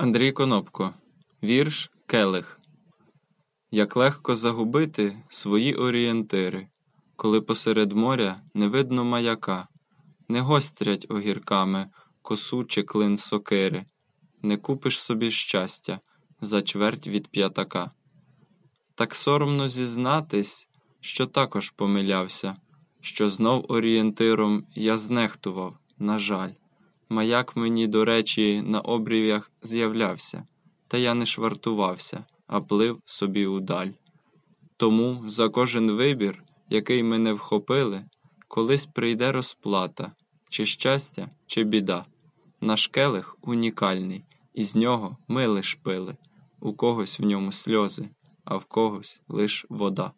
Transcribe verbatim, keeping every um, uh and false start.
Андрій Конопко. Вірш «Келих». Як легко загубити свої орієнтири, коли посеред моря не видно маяка. Не гострять огірками косу чи клин сокири. Не купиш собі щастя за чверть від п'ятака. Так соромно зізнатись, що також помилявся, що знов орієнтиром я знехтував, на жаль. Маяк мені, до речі, на обрів'ях з'являвся, та я не швартувався, а плив собі удаль. Тому за кожен вибір, який мене вхопили, колись прийде розплата, чи щастя, чи біда. Наш келих унікальний, із нього ми лиш пили, у когось в ньому сльози, а в когось лиш вода.